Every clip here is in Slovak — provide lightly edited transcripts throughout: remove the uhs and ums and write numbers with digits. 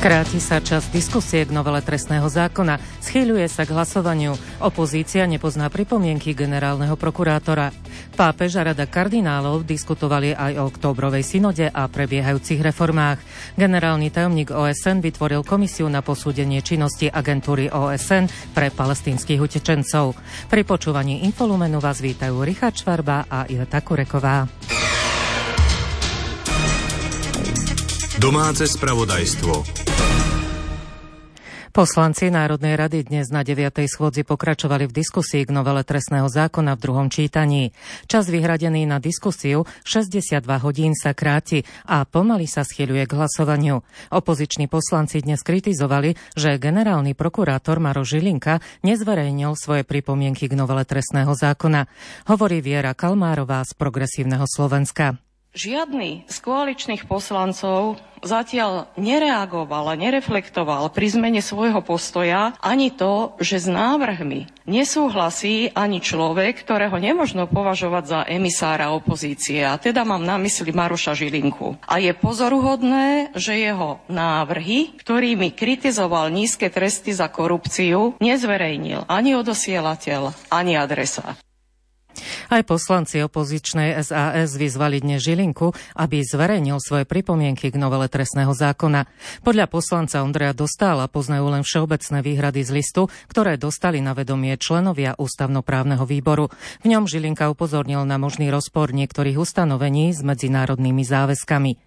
Kráti sa čas diskusie k novele trestného zákona. Schýľuje sa k hlasovaniu. Opozícia nepozná pripomienky generálneho prokurátora. Pápež a rada kardinálov diskutovali aj o októbrovej synode a prebiehajúcich reformách. Generálny tajomník OSN vytvoril komisiu na posúdenie činnosti agentúry OSN pre palestínskych utečencov. Pri počúvaní Infolumenu vás vítajú Richard Švarba a Ileta Kureková. Domáce spravodajstvo. Poslanci Národnej rady dnes na 9. schôdzi pokračovali v diskusii k novele trestného zákona v druhom čítaní. Čas vyhradený na diskusiu 62 hodín sa kráti a pomaly sa schýľuje k hlasovaniu. Opoziční poslanci dnes kritizovali, že generálny prokurátor Maro Žilinka nezverejnil svoje pripomienky k novele trestného zákona. Hovorí Viera Kalmárová z Progresívneho Slovenska. Žiadny z koaličných poslancov zatiaľ nereagoval a nereflektoval pri zmene svojho postoja ani to, že s návrhmi nesúhlasí ani človek, ktorého nemožno považovať za emisára opozície, a teda mám na mysli Maroša Žilinku. A je pozoruhodné, že jeho návrhy, ktorými kritizoval nízke tresty za korupciu, nezverejnil ani odosielateľ, ani adresát. Aj poslanci opozičnej SAS vyzvali dnes Žilinku, aby zverejnil svoje pripomienky k novele trestného zákona. Podľa poslanca Ondreja Dostála poznajú len všeobecné výhrady z listu, ktoré dostali na vedomie členovia ústavnoprávneho výboru. V ňom Žilinka upozornil na možný rozpor niektorých ustanovení s medzinárodnými záväzkami.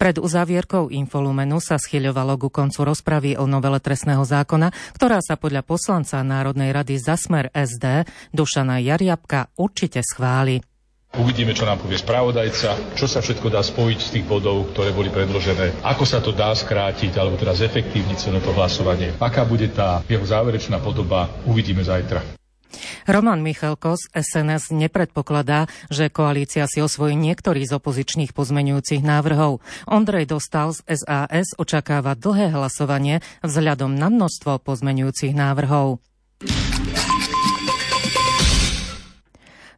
Pred uzávierkou Infolumenu sa schyľovalo ku koncu rozpravy o novele trestného zákona, ktorá sa podľa poslanca Národnej rady za smer SD Dušana Jariabka určite schváli. Uvidíme, čo nám povie spravodajca, čo sa všetko dá spojiť z tých bodov, ktoré boli predložené, ako sa to dá skrátiť alebo teda zefektívniť celé to hlasovanie. Aká bude tá jeho záverečná podoba, uvidíme zajtra. Roman Michalko z SNS nepredpokladá, že koalícia si osvojí niektorý z opozičných pozmeňujúcich návrhov. Ondrej Dostál z SAS očakáva dlhé hlasovanie vzhľadom na množstvo pozmeňujúcich návrhov.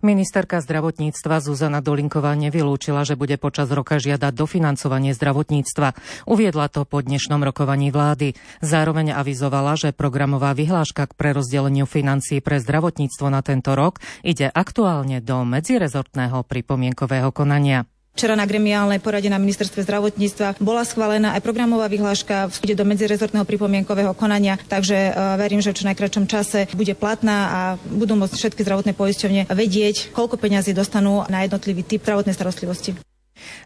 Ministerka zdravotníctva Zuzana Dolinková nevylúčila, že bude počas roka žiadať dofinancovanie zdravotníctva. Uviedla to po dnešnom rokovaní vlády. Zároveň avizovala, že programová vyhláška k prerozdeleniu financií pre zdravotníctvo na tento rok ide aktuálne do medzirezortného pripomienkového konania. Včera na gremiálnej porade na ministerstve zdravotníctva bola schválená aj programová vyhláška v súde do medzirezortného pripomienkového konania, takže verím, že v čo najkračom čase bude platná a budú môcť všetky zdravotné poisťovne vedieť, koľko peňazí dostanú na jednotlivý typ zdravotnej starostlivosti.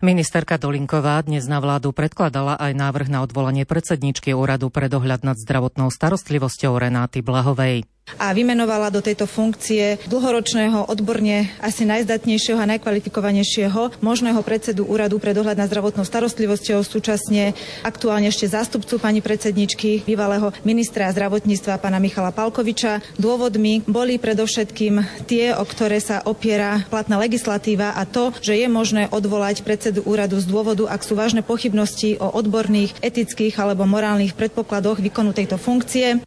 Ministerka Dolinková dnes na vládu predkladala aj návrh na odvolanie predsedničky úradu pre dohľad nad zdravotnou starostlivosťou Renáty Blahovej. A vymenovala do tejto funkcie dlhoročného, odborne asi najzdatnejšieho a najkvalifikovanejšieho možného predsedu úradu pre dohľad nad zdravotnou starostlivosťou, súčasne aktuálne ešte zástupcu pani predsedničky, bývalého ministra zdravotníctva pána Michala Palkoviča. Dôvodmi boli predovšetkým tie, o ktoré sa opiera platná legislatíva, a to, že je možné odvolať predsedu úradu z dôvodu, ak sú vážne pochybnosti o odborných, etických alebo morálnych predpokladoch výkonu tejto funkcie.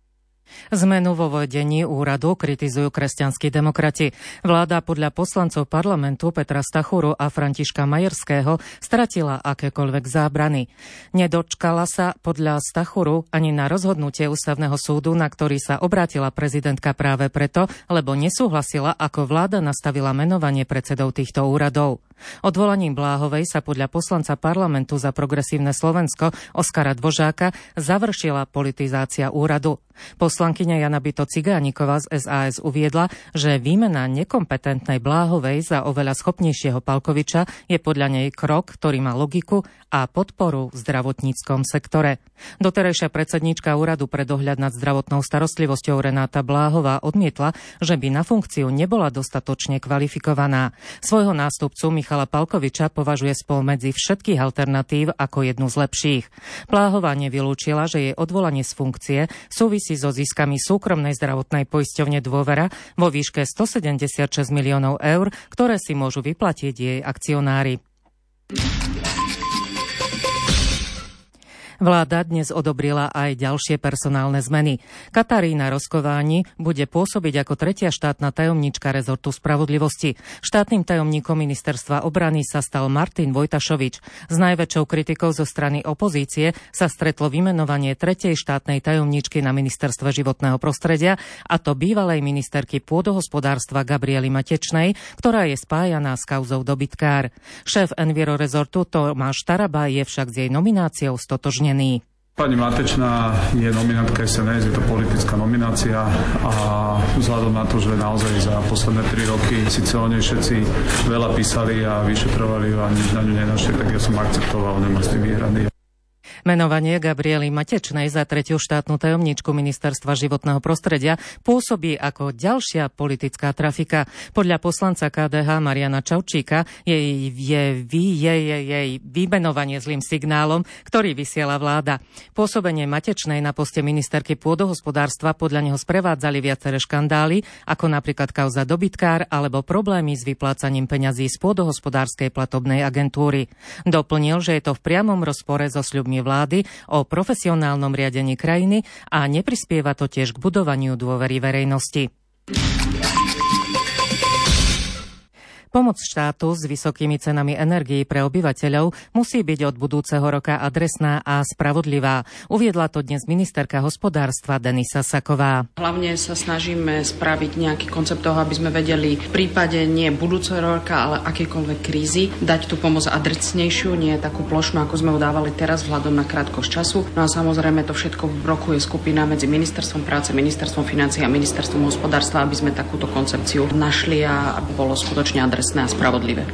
Zmenu vo vedení úradu kritizujú kresťanskí demokrati. Vláda podľa poslancov parlamentu Petra Stachuru a Františka Majerského stratila akékoľvek zábrany. Nedočkala sa podľa Stachuru ani na rozhodnutie ústavného súdu, na ktorý sa obrátila prezidentka práve preto, lebo nesúhlasila, ako vláda nastavila menovanie predsedov týchto úradov. Odvolaním Bláhovej sa podľa poslanca parlamentu za Progresívne Slovensko Oskara Dvožáka završila politizácia úradu. Poslankyňa Jana Byto Cigániková z SAS uviedla, že výmena nekompetentnej Bláhovej za oveľa schopnejšieho Palkoviča je podľa nej krok, ktorý má logiku a podporu v zdravotníckom sektore. Doterajšia predsedníčka úradu pre dohľad nad zdravotnou starostlivosťou Renáta Bláhová odmietla, že by na funkciu nebola dostatočne kvalifikovaná. Svojho nástupcu Michala Palkoviča považuje spomedzi všetkých alternatív ako jednu z lepších. Bláhová nevylúčila, že jej odvolanie z funkcie súvisí so ziskami súkromnej zdravotnej poisťovne Dôvera vo výške 176 miliónov eur, ktoré si môžu vyplatiť jej akcionári. Vláda dnes odobrila aj ďalšie personálne zmeny. Katarína Roskováni bude pôsobiť ako tretia štátna tajomníčka rezortu spravodlivosti. Štátnym tajomníkom ministerstva obrany sa stal Martin Vojtašovič. S najväčšou kritikou zo strany opozície sa stretlo vymenovanie tretej štátnej tajomníčky na ministerstve životného prostredia, a to bývalej ministerky pôdohospodárstva Gabriely Matečnej, ktorá je spájaná s kauzou dobytkár. Šéf envirorezortu Tomáš Tarabá je však s jej nomináciou stotožnený. Pani Matečná je nominantka SNS, je to politická nominácia a vzhľadom na to, že naozaj za posledné 3 roky síce o nej všetci veľa písali a vyšetrovali a nič na ňu nenašli, tak ja som akceptoval, nemám s tým výhrady. Menovanie Gabriely Matečnej za tretiu štátnu tajomníčku ministerstva životného prostredia pôsobí ako ďalšia politická trafika. Podľa poslanca KDH Mariána Čavčíka jej vymenovanie zlým signálom, ktorý vysiela vláda. Pôsobenie Matečnej na poste ministerky pôdohospodárstva podľa neho sprevádzali viaceré škandály, ako napríklad kauza dobytkár alebo problémy s vyplácaním peňazí z pôdohospodárskej platobnej agentúry. Doplnil, že je to v priamom rozpore so sľubmi vlády o profesionálnom riadení krajiny a neprispieva to tiež k budovaniu dôvery verejnosti. Pomoc štátu s vysokými cenami energií pre obyvateľov musí byť od budúceho roka adresná a spravodlivá. Uviedla to dnes ministerka hospodárstva Denisa Saková. Hlavne sa snažíme spraviť nejaký koncept toho, aby sme vedeli v prípade nie budúceho roka, ale akékoľvek krízy, dať tú pomoc adresnejšiu, nie takú plošnú, ako sme ju dávali teraz vzhľadom na krátkosť času. No a samozrejme to všetko v roku je skupina medzi ministerstvom práce, ministerstvom financií a ministerstvom hospodárstva, aby sme takúto koncepciu našli a aby bolo skutočne adresné a spravodlivé.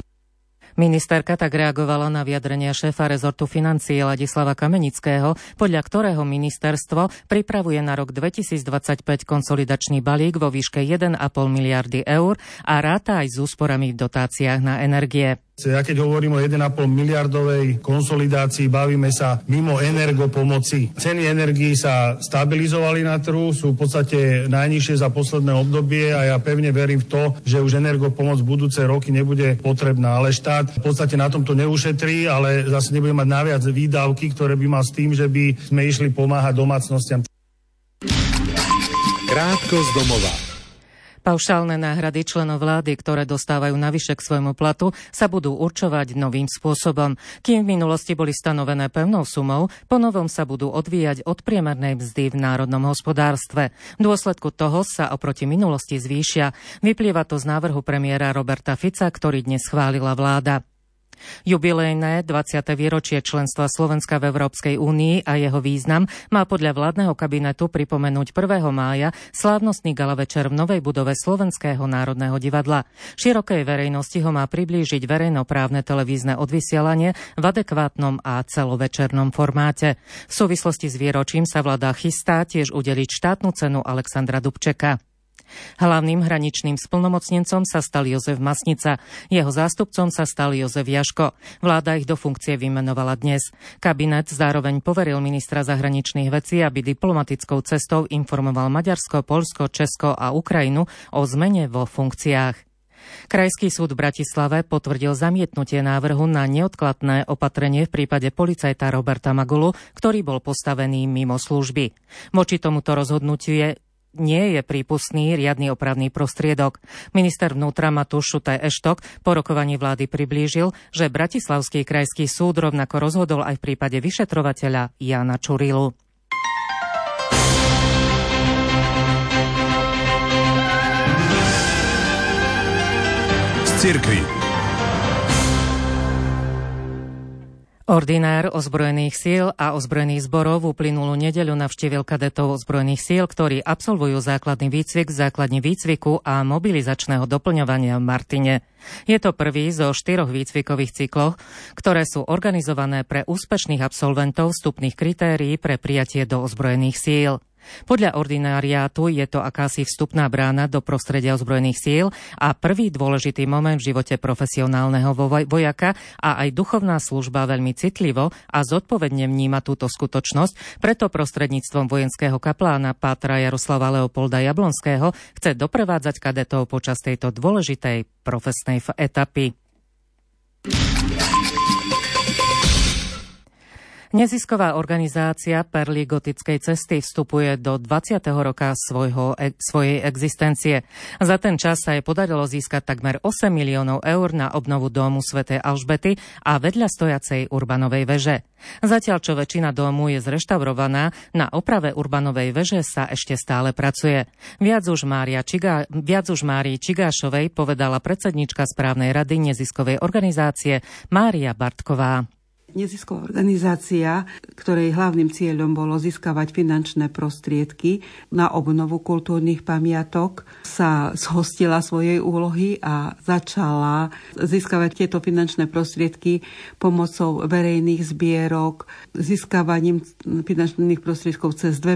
Ministerka tak reagovala na vyjadrenia šéfa rezortu financií Ladislava Kamenického, podľa ktorého ministerstvo pripravuje na rok 2025 konsolidačný balík vo výške 1,5 miliardy eur a ráta aj s úsporami v dotáciách na energie. Ja keď hovorím o 1,5 miliardovej konsolidácii, bavíme sa mimo energopomoci. Ceny energií sa stabilizovali na trhu, sú v podstate najnižšie za posledné obdobie a ja pevne verím v to, že už energopomoc budúce roky nebude potrebná. Ale štát v podstate na tomto neušetrí, ale zase nebude mať naviac výdavky, ktoré by mal s tým, že by sme išli pomáhať domácnostiam. Krátko z domova. Paušálne náhrady členov vlády, ktoré dostávajú navyše k svojmu platu, sa budú určovať novým spôsobom. Kým v minulosti boli stanovené pevnou sumou, ponovom sa budú odvíjať od priemernej mzdy v národnom hospodárstve. V dôsledku toho sa oproti minulosti zvýšia. Vyplýva to z návrhu premiéra Roberta Fica, ktorý dnes schválila vláda. Jubilejné 20. výročie členstva Slovenska v Európskej únii a jeho význam má podľa vládneho kabinetu pripomenúť 1. mája slávnostný galavečer v novej budove Slovenského národného divadla. Širokej verejnosti ho má priblížiť verejnoprávne televízne odvysielanie v adekvátnom a celovečernom formáte. V súvislosti s výročím sa vláda chystá tiež udeliť štátnu cenu Alexandra Dubčeka. Hlavným hraničným splnomocnencom sa stal Jozef Masnica. Jeho zástupcom sa stal Jozef Jaško. Vláda ich do funkcie vymenovala dnes. Kabinet zároveň poveril ministra zahraničných vecí, aby diplomatickou cestou informoval Maďarsko, Poľsko, Česko a Ukrajinu o zmene vo funkciách. Krajský súd v Bratislave potvrdil zamietnutie návrhu na neodkladné opatrenie v prípade policajta Roberta Magulu, ktorý bol postavený mimo služby. Voči tomuto rozhodnutiu nie je prípustný riadny opravný prostriedok. Minister vnútra Matúš Šutaj Eštok po rokovaní vlády priblížil, že Bratislavský krajský súd rovnako rozhodol aj v prípade vyšetrovateľa Jána Čurilu. Z cirkvi. Ordinár ozbrojených síl a ozbrojených zborov uplynulú nedeľu navštívil kadetov ozbrojených síl, ktorí absolvujú základný výcvik v základni výcviku a mobilizačného doplňovania v Martine. Je to prvý zo 4 výcvikových cyklov, ktoré sú organizované pre úspešných absolventov vstupných kritérií pre prijatie do ozbrojených síl. Podľa ordinariátu je to akási vstupná brána do prostredia ozbrojených síl a prvý dôležitý moment v živote profesionálneho vojaka a aj duchovná služba veľmi citlivo a zodpovedne vníma túto skutočnosť, preto prostredníctvom vojenského kaplána pátra Jaroslava Leopolda Jablonského chce doprevádzať kadetov počas tejto dôležitej profesnej etapy. Nezisková organizácia Perly gotickej cesty vstupuje do 20. roka svojej existencie. Za ten čas sa jej podarilo získať takmer 8 miliónov eur na obnovu domu svätej Alžbety a vedľa stojacej Urbanovej veže. Zatiaľ, čo väčšina domu je zreštaurovaná, na oprave Urbanovej veže sa ešte stále pracuje. Viac už Márii Čigášovej povedala predsedníčka správnej rady neziskovej organizácie Mária Bartková. Nezisková organizácia, ktorej hlavným cieľom bolo získavať finančné prostriedky na obnovu kultúrnych pamiatok, sa zhostila svojej úlohy a začala získavať tieto finančné prostriedky pomocou verejných zbierok, získavaním finančných prostriedkov cez 2%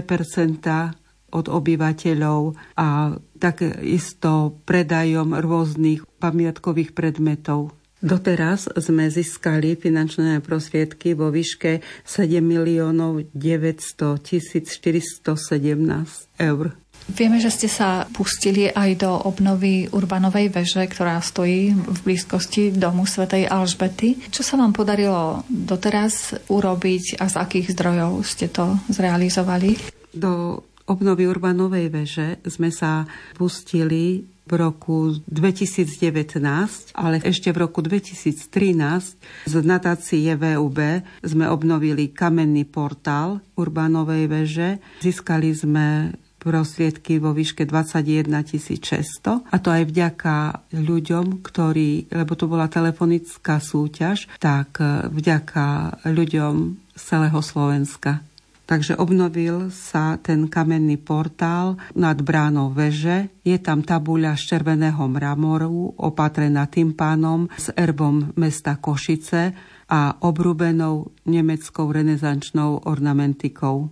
od obyvateľov a takisto predajom rôznych pamiatkových predmetov. Doteraz sme získali finančné prostriedky vo výške 7 900 417 eur. Vieme, že ste sa pustili aj do obnovy Urbanovej veže, ktorá stojí v blízkosti domu svätej Alžbety. Čo sa vám podarilo doteraz urobiť a z akých zdrojov ste to zrealizovali? Do obnovy Urbanovej veže sme sa pustili v roku 2019, ale ešte v roku 2013 z nadácie VUB sme obnovili kamenný portál Urbanovej veže. Získali sme prostriedky vo výške 21 600, a to aj vďaka ľuďom, ktorí, lebo to bola telefonická súťaž, tak vďaka ľuďom z celého Slovenska. Takže obnovil sa ten kamenný portál nad bránou veže. Je tam tabuľa z červeného mramoru, opatrená tympánom s erbom mesta Košice a obrúbenou nemeckou renesančnou ornamentikou.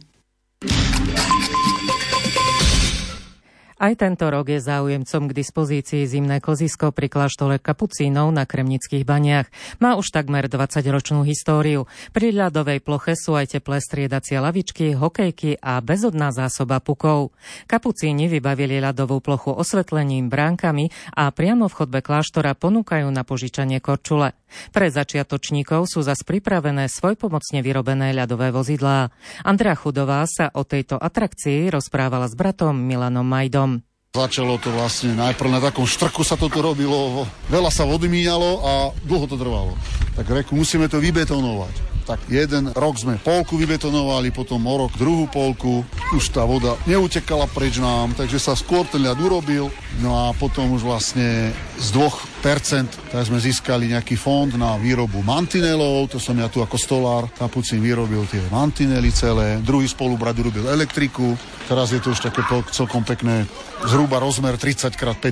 Aj tento rok je záujemcom k dispozícii zimné kozisko pri kláštore kapucínov na Kremnických baniach. Má už takmer 20-ročnú históriu. Pri ľadovej ploche sú aj teplé striedacie lavičky, hokejky a bezodná zásoba pukov. Kapucíni vybavili ľadovú plochu osvetlením, bránkami a priamo v chodbe kláštora ponúkajú na požičanie korčule. Pre začiatočníkov sú zas pripravené svojpomocne vyrobené ľadové vozidlá. Andrea Chudová sa o tejto atrakcii rozprávala s bratom Milanom Majdom. Začalo to vlastne najprv na takom štrku, sa to tu robilo, veľa sa vody míňalo a dlho to trvalo. Tak reku, musíme to vybetonovať. Tak jeden rok sme polku vybetonovali, potom o rok druhú polku, už tá voda neutekala preč nám, takže sa skôr ten ľad urobil. No a potom už vlastne z 2% tak sme získali nejaký fond na výrobu mantinelov, to som ja tu ako stolár, kapucín vyrobil tie mantinely celé, druhý spolubrat urobil elektriku, teraz je to už také celkom pekné, zhruba rozmer 30x15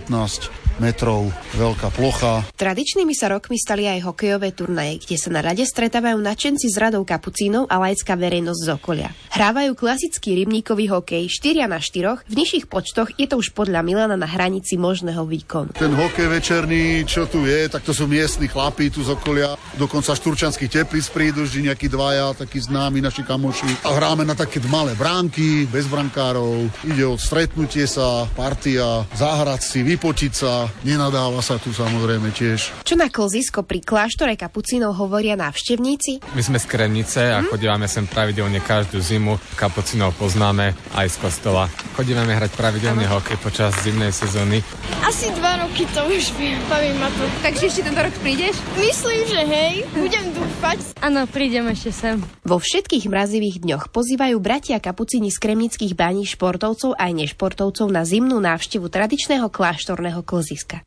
metrov, veľká plocha. Tradičnými sa rokmi stali aj hokejové turnaje, kde sa na rade stretávajú nadšenci s radou kapucínov a laická verejnosť z okolia. Hrávajú klasický rybníkový hokej 4-4, v nižších počtoch je to už podľa Milana na hranici možného výkonu. Ten hokej večerný, čo tu je, tak to sú miestni chlapí tu z okolia, dokonca šturčanských Teplíc prídu vždy nejakí dvaja, takí známi naši kamoši. A hráme na také malé bránky, bez brankárov, ide o stretnutie sa, partia, zahrať si, vypotiť sa, nenadáva sa tu samozrejme tiež. Čo na klzisko pri kláštore kapucínov hovoria návštevníci? Sme z Kremnice a chodívame sem pravidelne každú zimu. Kapucínov poznáme aj z kostola. Chodívame hrať pravidelne hokej počas zimnej sezóny. Asi 2 roky to už viem, bavím ma to. Takže ešte tento rok prídeš? Myslím, že hej, budem dúfať. Áno, prídem ešte sem. Vo všetkých mrazivých dňoch pozývajú bratia kapucíni z Kremnických bání športovcov aj nešportovcov na zimnú návštevu tradičného kláštorného klziska.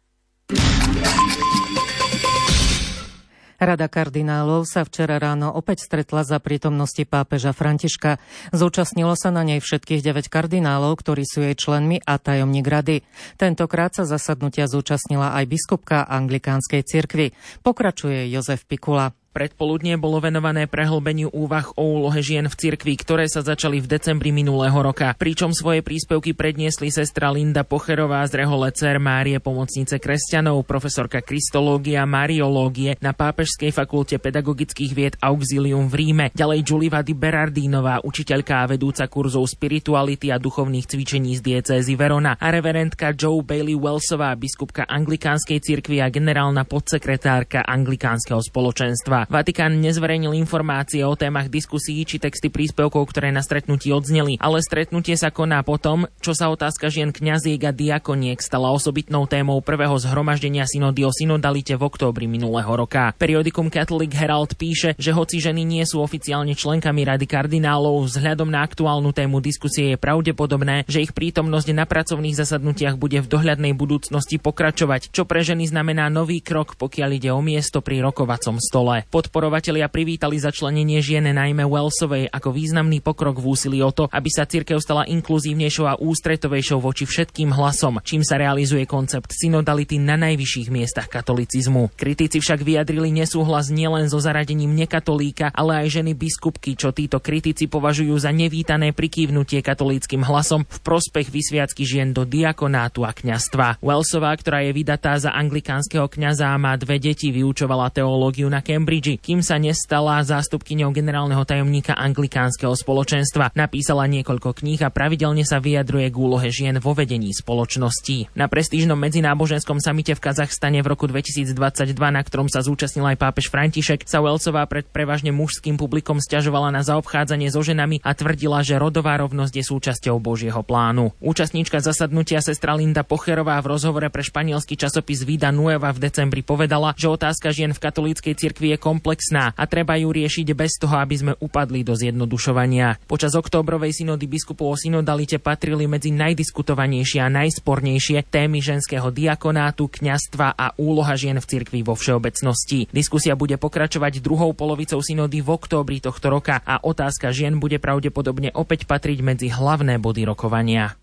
Rada kardinálov sa včera ráno opäť stretla za prítomnosti pápeža Františka. Zúčastnilo sa na nej všetkých 9 kardinálov, ktorí sú jej členmi a tajomník rady. Tentokrát sa zasadnutia zúčastnila aj biskupka anglikánskej cirkvi. Pokračuje Jozef Pikula. Predpoludnie bolo venované prehlbeniu úvah o úlohe žien v cirkvi, ktoré sa začali v decembri minulého roka. Pričom svoje príspevky predniesli sestra Linda Pocherová z rehole dcér Márie pomocnice kresťanov, profesorka kristológie a mariológie na Pápežskej fakulte pedagogických vied Auxilium v Ríme, ďalej Giulivady Berardinová, učiteľka a vedúca kurzov spirituality a duchovných cvičení z diecézy Verona, a reverentka Joe Bailey Wellsová, biskupka anglikánskej cirkvi a generálna podsekretárka anglikánskeho spoločenstva. Vatikán nezverejnil informácie o témach diskusí či texty príspevkov, ktoré na stretnutí odzneli, ale stretnutie sa koná potom, čo sa otázka žien kňaziek a diakoniek stala osobitnou témou prvého zhromaždenia synody o synodalite v októbri minulého roka. Periodikum Catholic Herald píše, že hoci ženy nie sú oficiálne členkami Rady kardinálov, vzhľadom na aktuálnu tému diskusie je pravdepodobné, že ich prítomnosť na pracovných zasadnutiach bude v dohľadnej budúcnosti pokračovať, čo pre ženy znamená nový krok, pokiaľ ide o miesto pri rokovacom stole. Podporovatelia privítali začlenenie žien najmä Wellsovej ako významný pokrok v úsilí o to, aby sa cirkev stala inkluzívnejšou a ústretovejšou voči všetkým hlasom, čím sa realizuje koncept synodality na najvyšších miestach katolicizmu. Kritici však vyjadrili nesúhlas nielen so zaradením nekatolíka, ale aj ženy biskupky, čo títo kritici považujú za nevítané prikývnutie katolíckym hlasom v prospech vysviacky žien do diakonátu a kňazstva. Wellsová, ktorá je vydatá za anglikánskeho kňaza a má dve deti, vyučovala teológiu na Cambridge, kým sa nestala zástupkyňou generálneho tajomníka anglikánskeho spoločenstva. Napísala niekoľko kníh a pravidelne sa vyjadruje k úlohe žien vo vedení spoločnosti. Na prestížnom medzináboženskom samite v Kazachstane v roku 2022, na ktorom sa zúčastnil aj pápež František, sa Wellsová pred prevažne mužským publikom sťažovala na zaobchádzanie so ženami a tvrdila, že rodová rovnosť je súčasťou Božieho plánu. Účastníčka zasadnutia sestra Linda Pocherová v rozhovore pre španielský časopis Vida Nueva v decembri povedala, že otázka žien v katolíckej cirkvi je komplexná a treba ju riešiť bez toho, aby sme upadli do zjednodušovania. Počas októbrovej synody biskupov o synodalite patrili medzi najdiskutovanejšie a najspornejšie témy ženského diakonátu, kňazstva a úloha žien v cirkvi vo všeobecnosti. Diskusia bude pokračovať druhou polovicou synody v októbri tohto roka a otázka žien bude pravdepodobne opäť patriť medzi hlavné body rokovania.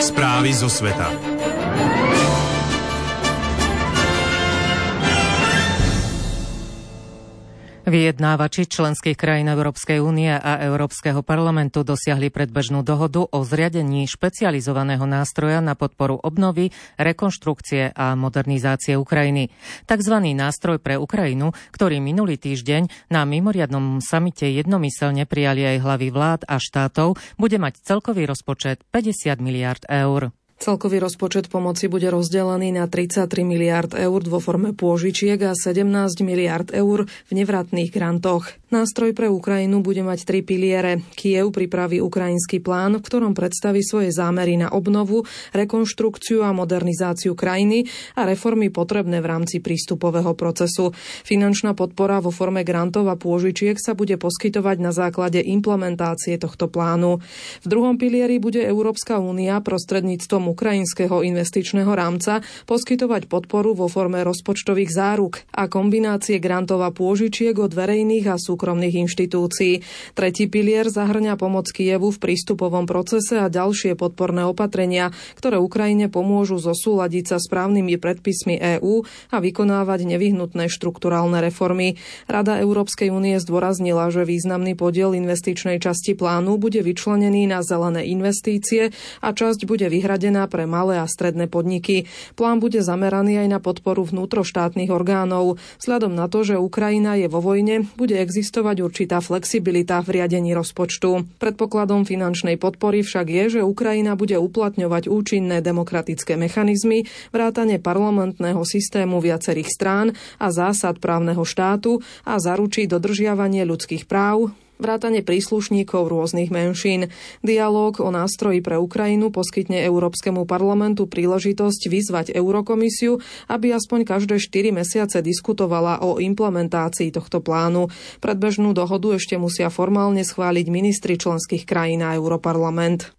Správy zo sveta. Vyjednávači členských krajín Európskej únie a Európskeho parlamentu dosiahli predbežnú dohodu o zriadení špecializovaného nástroja na podporu obnovy, rekonštrukcie a modernizácie Ukrajiny. Takzvaný nástroj pre Ukrajinu, ktorý minulý týždeň na mimoriadnom samite jednomyselne prijali aj hlavy vlád a štátov, bude mať celkový rozpočet 50 miliárd eur. Celkový rozpočet pomoci bude rozdelený na 33 miliárd eur vo forme pôžičiek a 17 miliárd eur v nevratných grantoch. Nástroj pre Ukrajinu bude mať 3 piliere. Kyjev pripraví ukrajinský plán, v ktorom predstaví svoje zámery na obnovu, rekonštrukciu a modernizáciu krajiny a reformy potrebné v rámci prístupového procesu. Finančná podpora vo forme grantov a pôžičiek sa bude poskytovať na základe implementácie tohto plánu. V druhom pilieri bude Európska únia prostredníctvom ukrajinského investičného rámca poskytovať podporu vo forme rozpočtových záruk a kombinácie grantov a pôžičiek od verejných a súkromných inštitúcií. Tretí pilier zahŕňa pomoc Kyjevu v prístupovom procese a ďalšie podporné opatrenia, ktoré Ukrajine pomôžu zosúladiť sa správnymi predpismi EÚ a vykonávať nevyhnutné štrukturálne reformy. Rada Európskej únie zdôraznila, že významný podiel investičnej časti plánu bude vyčlenený na zelené investície a časť bude vyhradená pre malé a stredné podniky. Plán bude zameraný aj na podporu vnútroštátnych orgánov. Vzhľadom na to, že Ukrajina je vo vojne, bude existovať určitá flexibilita v riadení rozpočtu. Predpokladom finančnej podpory však je, že Ukrajina bude uplatňovať účinné demokratické mechanizmy, vrátane parlamentného systému viacerých strán a zásad právneho štátu a zaručí dodržiavanie ľudských práv, vrátane príslušníkov rôznych menšín. Dialóg o nástroji pre Ukrajinu poskytne Európskemu parlamentu príležitosť vyzvať Eurokomisiu, aby aspoň každé 4 mesiace diskutovala o implementácii tohto plánu. Predbežnú dohodu ešte musia formálne schváliť ministri členských krajín a Europarlament.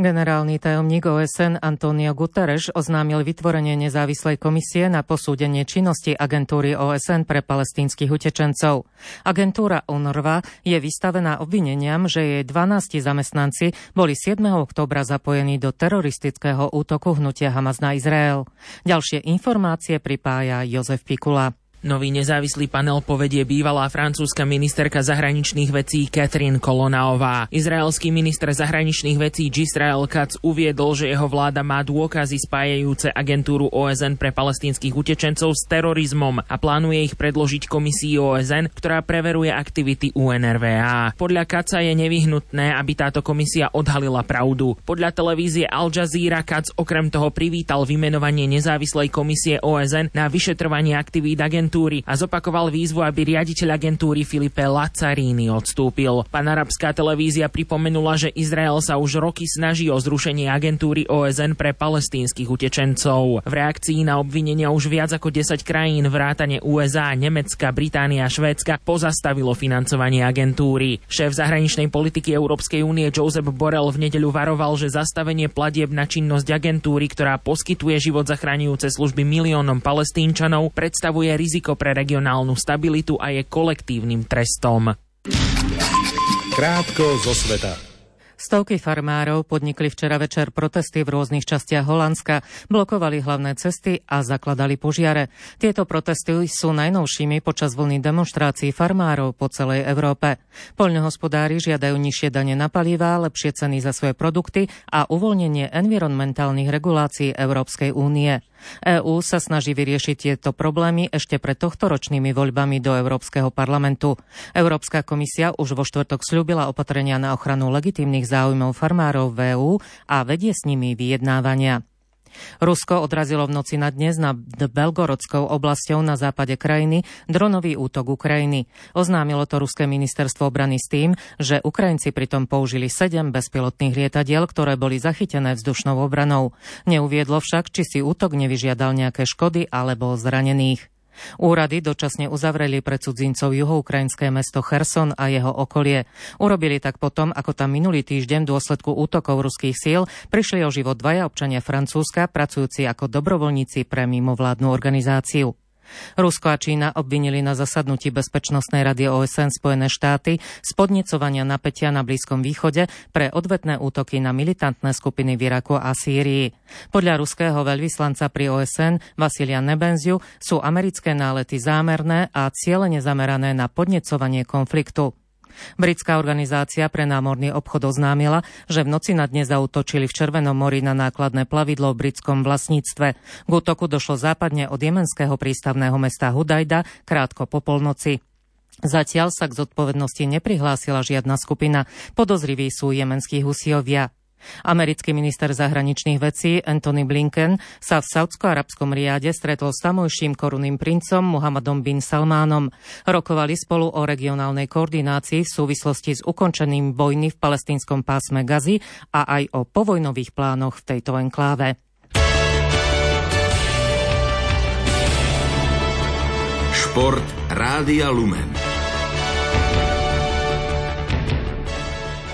Generálny tajomník OSN Antonio Guterres oznámil vytvorenie nezávislej komisie na posúdenie činnosti agentúry OSN pre palestínskych utečencov. Agentúra UNRWA je vystavená obvineniam, že jej 12 zamestnanci boli 7. októbra zapojení do teroristického útoku hnutia Hamas na Izrael. Ďalšie informácie pripája Jozef Pikula. Nový nezávislý panel povedie bývalá francúzska ministerka zahraničných vecí Catherine Kolonaová. Izraelský minister zahraničných vecí Yisrael Katz uviedol, že jeho vláda má dôkazy spájajúce agentúru OSN pre palestínskych utečencov s terorizmom a plánuje ich predložiť komisii OSN, ktorá preveruje aktivity UNRWA. Podľa Katza je nevyhnutné, aby táto komisia odhalila pravdu. Podľa televízie Al Jazeera Katz okrem toho privítal vymenovanie nezávislej komisie OSN na vyšetrovanie aktivít agentúry a zopakoval výzvu, aby riaditeľ agentúry Filipe Lazzarini odstúpil. Panarabská televízia pripomenula, že Izrael sa už roky snaží o zrušenie agentúry OSN pre palestínskych utečencov. V reakcii na obvinenia už viac ako 10 krajín vrátane USA, Nemecka, Británia a Švédska pozastavilo financovanie agentúry. Šéf zahraničnej politiky Európskej únie Josep Borrell v nedeľu varoval, že zastavenie platieb na činnosť agentúry, ktorá poskytuje život zachraňujúce služby miliónom Palestínčanov, predstavuje riziko pre regionálnu stabilitu a je kolektívnym trestom. Krátko zo sveta. Stovky farmárov podnikli včera večer protesty v rôznych častiach Holandska, blokovali hlavné cesty a zakladali požiare. Tieto protesty sú najnovšími počas vlny demonštrácií farmárov po celej Európe. Poľnohospodári žiadajú nižšie dane na palivá, lepšie ceny za svoje produkty a uvoľnenie environmentálnych regulácií Európskej únie. EÚ sa snaží vyriešiť tieto problémy ešte pred tohtoročnými voľbami do Európskeho parlamentu. Európska komisia už vo štvrtok sľúbila opatrenia na ochranu legitímnych záujmov farmárov v EÚ a vedie s nimi vyjednávania. Rusko odrazilo v noci na dnes nad Belgorodskou oblasťou na západe krajiny dronový útok Ukrajiny. Oznámilo to ruské ministerstvo obrany s tým, že Ukrajinci pritom použili 7 bezpilotných lietadiel, ktoré boli zachytené vzdušnou obranou. Neuviedlo však, či si útok nevyžiadal nejaké škody alebo zranených. Úrady dočasne uzavreli pre cudzincov juhoukrajinské mesto Cherson a jeho okolie. Urobili tak potom, ako tam minulý týždeň v dôsledku útokov ruských síl prišli o život dvaja občania Francúzska, pracujúci ako dobrovoľníci pre mimovládnu organizáciu. Rusko a Čína obvinili na zasadnutí Bezpečnostnej rady OSN Spojené štáty z podnecovania napätia na Blízkom východe pre odvetné útoky na militantné skupiny v Iraku a Sýrii. Podľa ruského veľvyslanca pri OSN Vasilia Nebenziu sú americké nálety zámerné a cielene zamerané na podnecovanie konfliktu. Britská organizácia pre námorný obchod oznámila, že v noci na dnes zaútočili v Červenom mori na nákladné plavidlo v britskom vlastníctve. K útoku došlo západne od jemenského prístavného mesta Hudajda krátko po polnoci. Zatiaľ sa k zodpovednosti neprihlásila žiadna skupina. Podozriví sú jemenskí husijovia. Americký minister zahraničných vecí Antony Blinken sa v saúdsko-arabskom Riade stretol s tamojším korunným princom Muhammadom bin Salmánom. Rokovali spolu o regionálnej koordinácii v súvislosti s ukončením vojny v palestínskom pásme Gazy a aj o povojnových plánoch v tejto enkláve. Šport Rádia Lumen.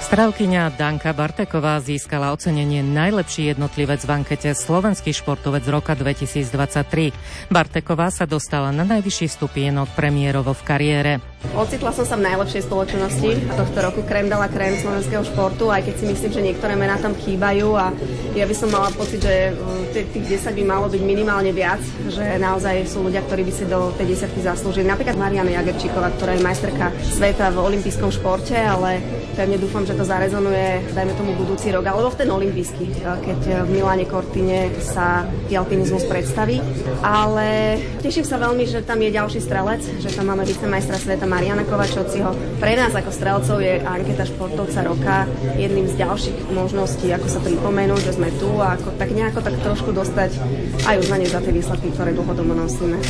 Strelkyňa Danka Barteková získala ocenenie najlepší jednotlivec v ankete Slovenský športovec roka 2023. Barteková sa dostala na najvyšší stupienok premiérovo v kariére. Ocitla som sa v najlepšej spoločnosti tohto roku, krém dala krém slovenského športu, aj keď si myslím, že niektoré mená tam chýbajú a ja by som mala pocit, že tých 10 by malo byť minimálne viac, že naozaj sú ľudia, ktorí by si do tej 10 zaslúžili. Napríklad Mariana Jagerčíková, ktorá je majsterka sveta v olympijskom športe, ale pevne dúfam, že to zarezonuje, dajme tomu budúci rok, alebo v ten olympijský, keď v Miláne Cortine sa alpinizmus predstaví. Ale teším sa veľmi, že tam je ďalší strelec, že tam máme vicemajstra sveta Mariana Kovačovciho. Pre nás ako strelcov je anketa športovca roka jedným z ďalších možností, ako sa pripomenúť, že sme tu a ako, tak nejako tak trošku dostať aj uznanie za tie výsledky, ktoré dlhodobo nosíme.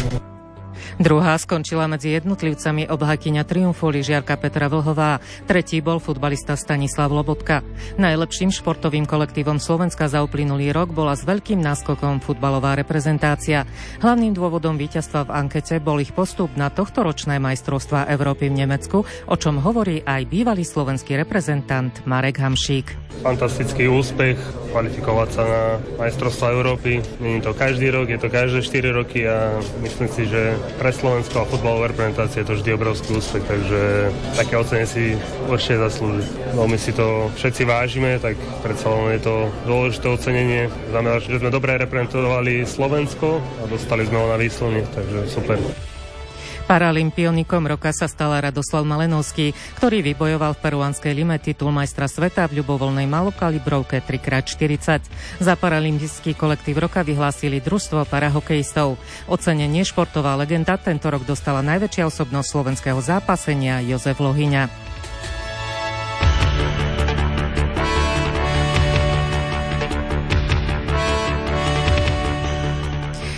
Druhá skončila medzi jednotlivcami obhajkyňa triumfu lyžiarka Petra Vlhová. Tretí bol futbalista Stanislav Lobotka. Najlepším športovým kolektívom Slovenska za uplynulý rok bola s veľkým náskokom futbalová reprezentácia. Hlavným dôvodom víťazstva v ankete bol ich postup na tohtoročné majstrovstvá Európy v Nemecku, o čom hovorí aj bývalý slovenský reprezentant Marek Hamšík. Fantastický úspech kvalifikovať sa na majstrovstvá Európy. Nie je to každý rok, je to každé 4 roky a myslím si, že pre Slovensko a futbalovú reprezentáciu je to vždy obrovský úspech, takže také ocenie si určite zaslúži. No my si to všetci vážime, tak predsa len je to dôležité ocenenie. Znamená, že sme dobre reprezentovali Slovensko a dostali sme ho na výslnie, takže super. Paralympionikom roka sa stala Radoslav Malenovský, ktorý vybojoval v peruánskej Lime titul majstra sveta v ľubovoľnej malokalibrovke 3x40. Za paralympijský kolektív roka vyhlásili družstvo parahokejistov. Ocenenie športová legenda tento rok dostala najväčšia osobnosť slovenského zápasenia Jozef Lohyňa.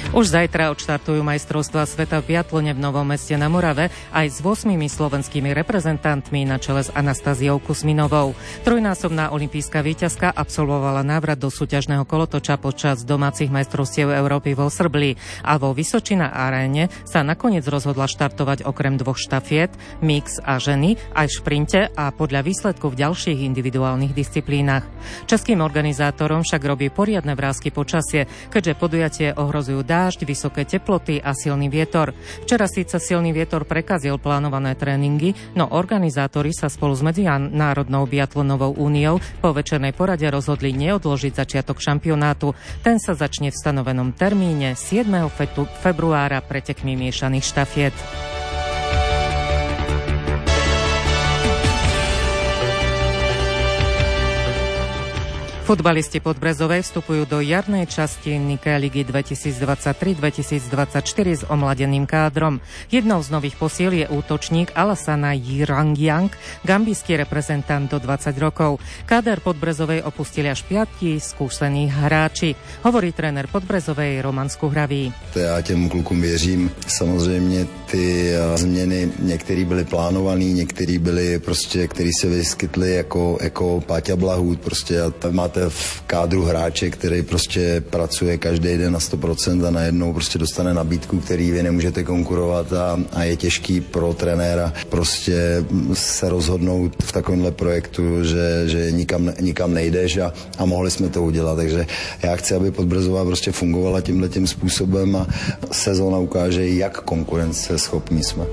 Už zajtra odštartujú majstrovstvá sveta v biatlone v Novom Meste na Morave aj s 8 slovenskými reprezentantmi na čele s Anastáziou Kusminovou. Trojnásobná olympijská víťazka absolvovala návrat do súťažného kolotoča počas domácich majstrovstiev Európy vo Srbli a vo Vysočina aréne sa nakoniec rozhodla štartovať okrem 2 štafiet, mix a ženy aj v šprinte a podľa výsledku v ďalších individuálnych disciplínach. Českým organizátorom však robí poriadne vrásky počasie, keďže podujatie ohrozujú vysoké teploty a silný vietor. Včera síce silný vietor prekazil plánované tréningy, no organizátori sa spolu s Medzinárodnou biatlonovou úniou po večernej porade rozhodli neodložiť začiatok šampionátu. Ten sa začne v stanovenom termíne 7. februára pretekmi miešaných štafiet. Futbalisti Podbrezovej vstupujú do jarnej časti Niké ligy 2023-2024 s omladeným kádrom. Jednou z nových posiel je útočník Alassana Jirangyang, gambijský reprezentant do 20 rokov. Káder Podbrezovej opustili až 5 skúsených hráči, hovorí tréner Podbrezovej Roman Skuhravý. Já těm klukům věřím. Samozřejmě ty změny, některý byly plánovaný, některý byly prostě, který se vyskytli jako Páťa Blahut, prostě máte v kádru hráče, který prostě pracuje každý den na 100% a najednou prostě dostane nabídku, který vy nemůžete konkurovat a je těžký pro trenéra prostě se rozhodnout v takovémhle projektu, že nikam nejdeš a mohli jsme to udělat, takže já chci, aby Podbrezová prostě fungovala tímhletím způsobem a sezóna ukáže, jak konkurenceschopní jsme.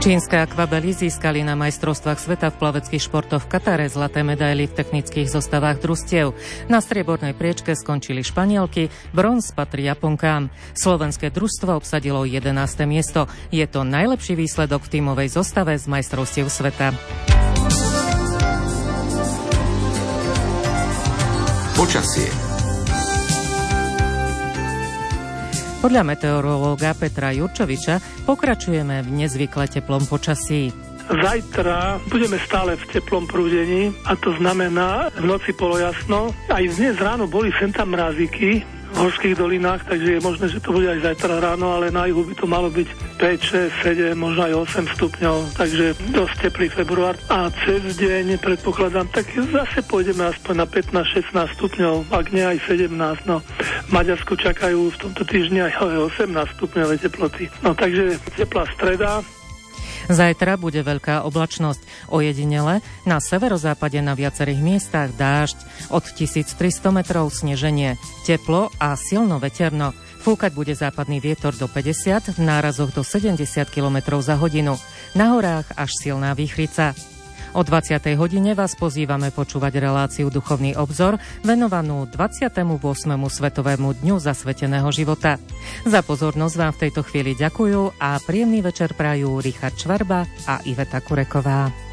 Čínske akvabely získali na majstrovstvách sveta v plaveckých športoch v Katare zlaté medaily v technických zostavách družstiev. Na striebornej priečke skončili Španielky, bronz patrí Japonkám. Slovenské družstvo obsadilo 11. miesto. Je to najlepší výsledok v tímovej zostave z majstrovstiev sveta. Počasie. Podľa meteorológa Petra Jurčoviča pokračujeme v nezvykle teplom počasí. Zajtra budeme stále v teplom prúdení a to znamená v noci polojasno. Aj dnes ráno boli sem tam mraziky v horských dolinách, takže je možné, že to bude aj zajtra ráno, ale na juhu by to malo byť 5, 6, 7, možno aj 8 stupňov, takže dosť teplý február. A cez deň predpokladám, tak zase pôjdeme aspoň na 15-16 stupňov, ak nie aj 17, no. Maďarsku čakajú v tomto týždni aj 18 stupňové teploty. No takže teplá streda. Zajtra bude veľká oblačnosť. Ojedinele na severozápade na viacerých miestach dážď. Od 1300 metrov sneženie. Teplo a silno veterno. Fúkať bude západný vietor do 50, v nárazoch do 70 km za hodinu. Na horách až silná výchrica. O 20. hodine vás pozývame počúvať reláciu Duchovný obzor venovanú 28. Svetovému dňu zasveteného života. Za pozornosť vám v tejto chvíli ďakujú a príjemný večer prajú Richard Švarba a Iveta Kureková.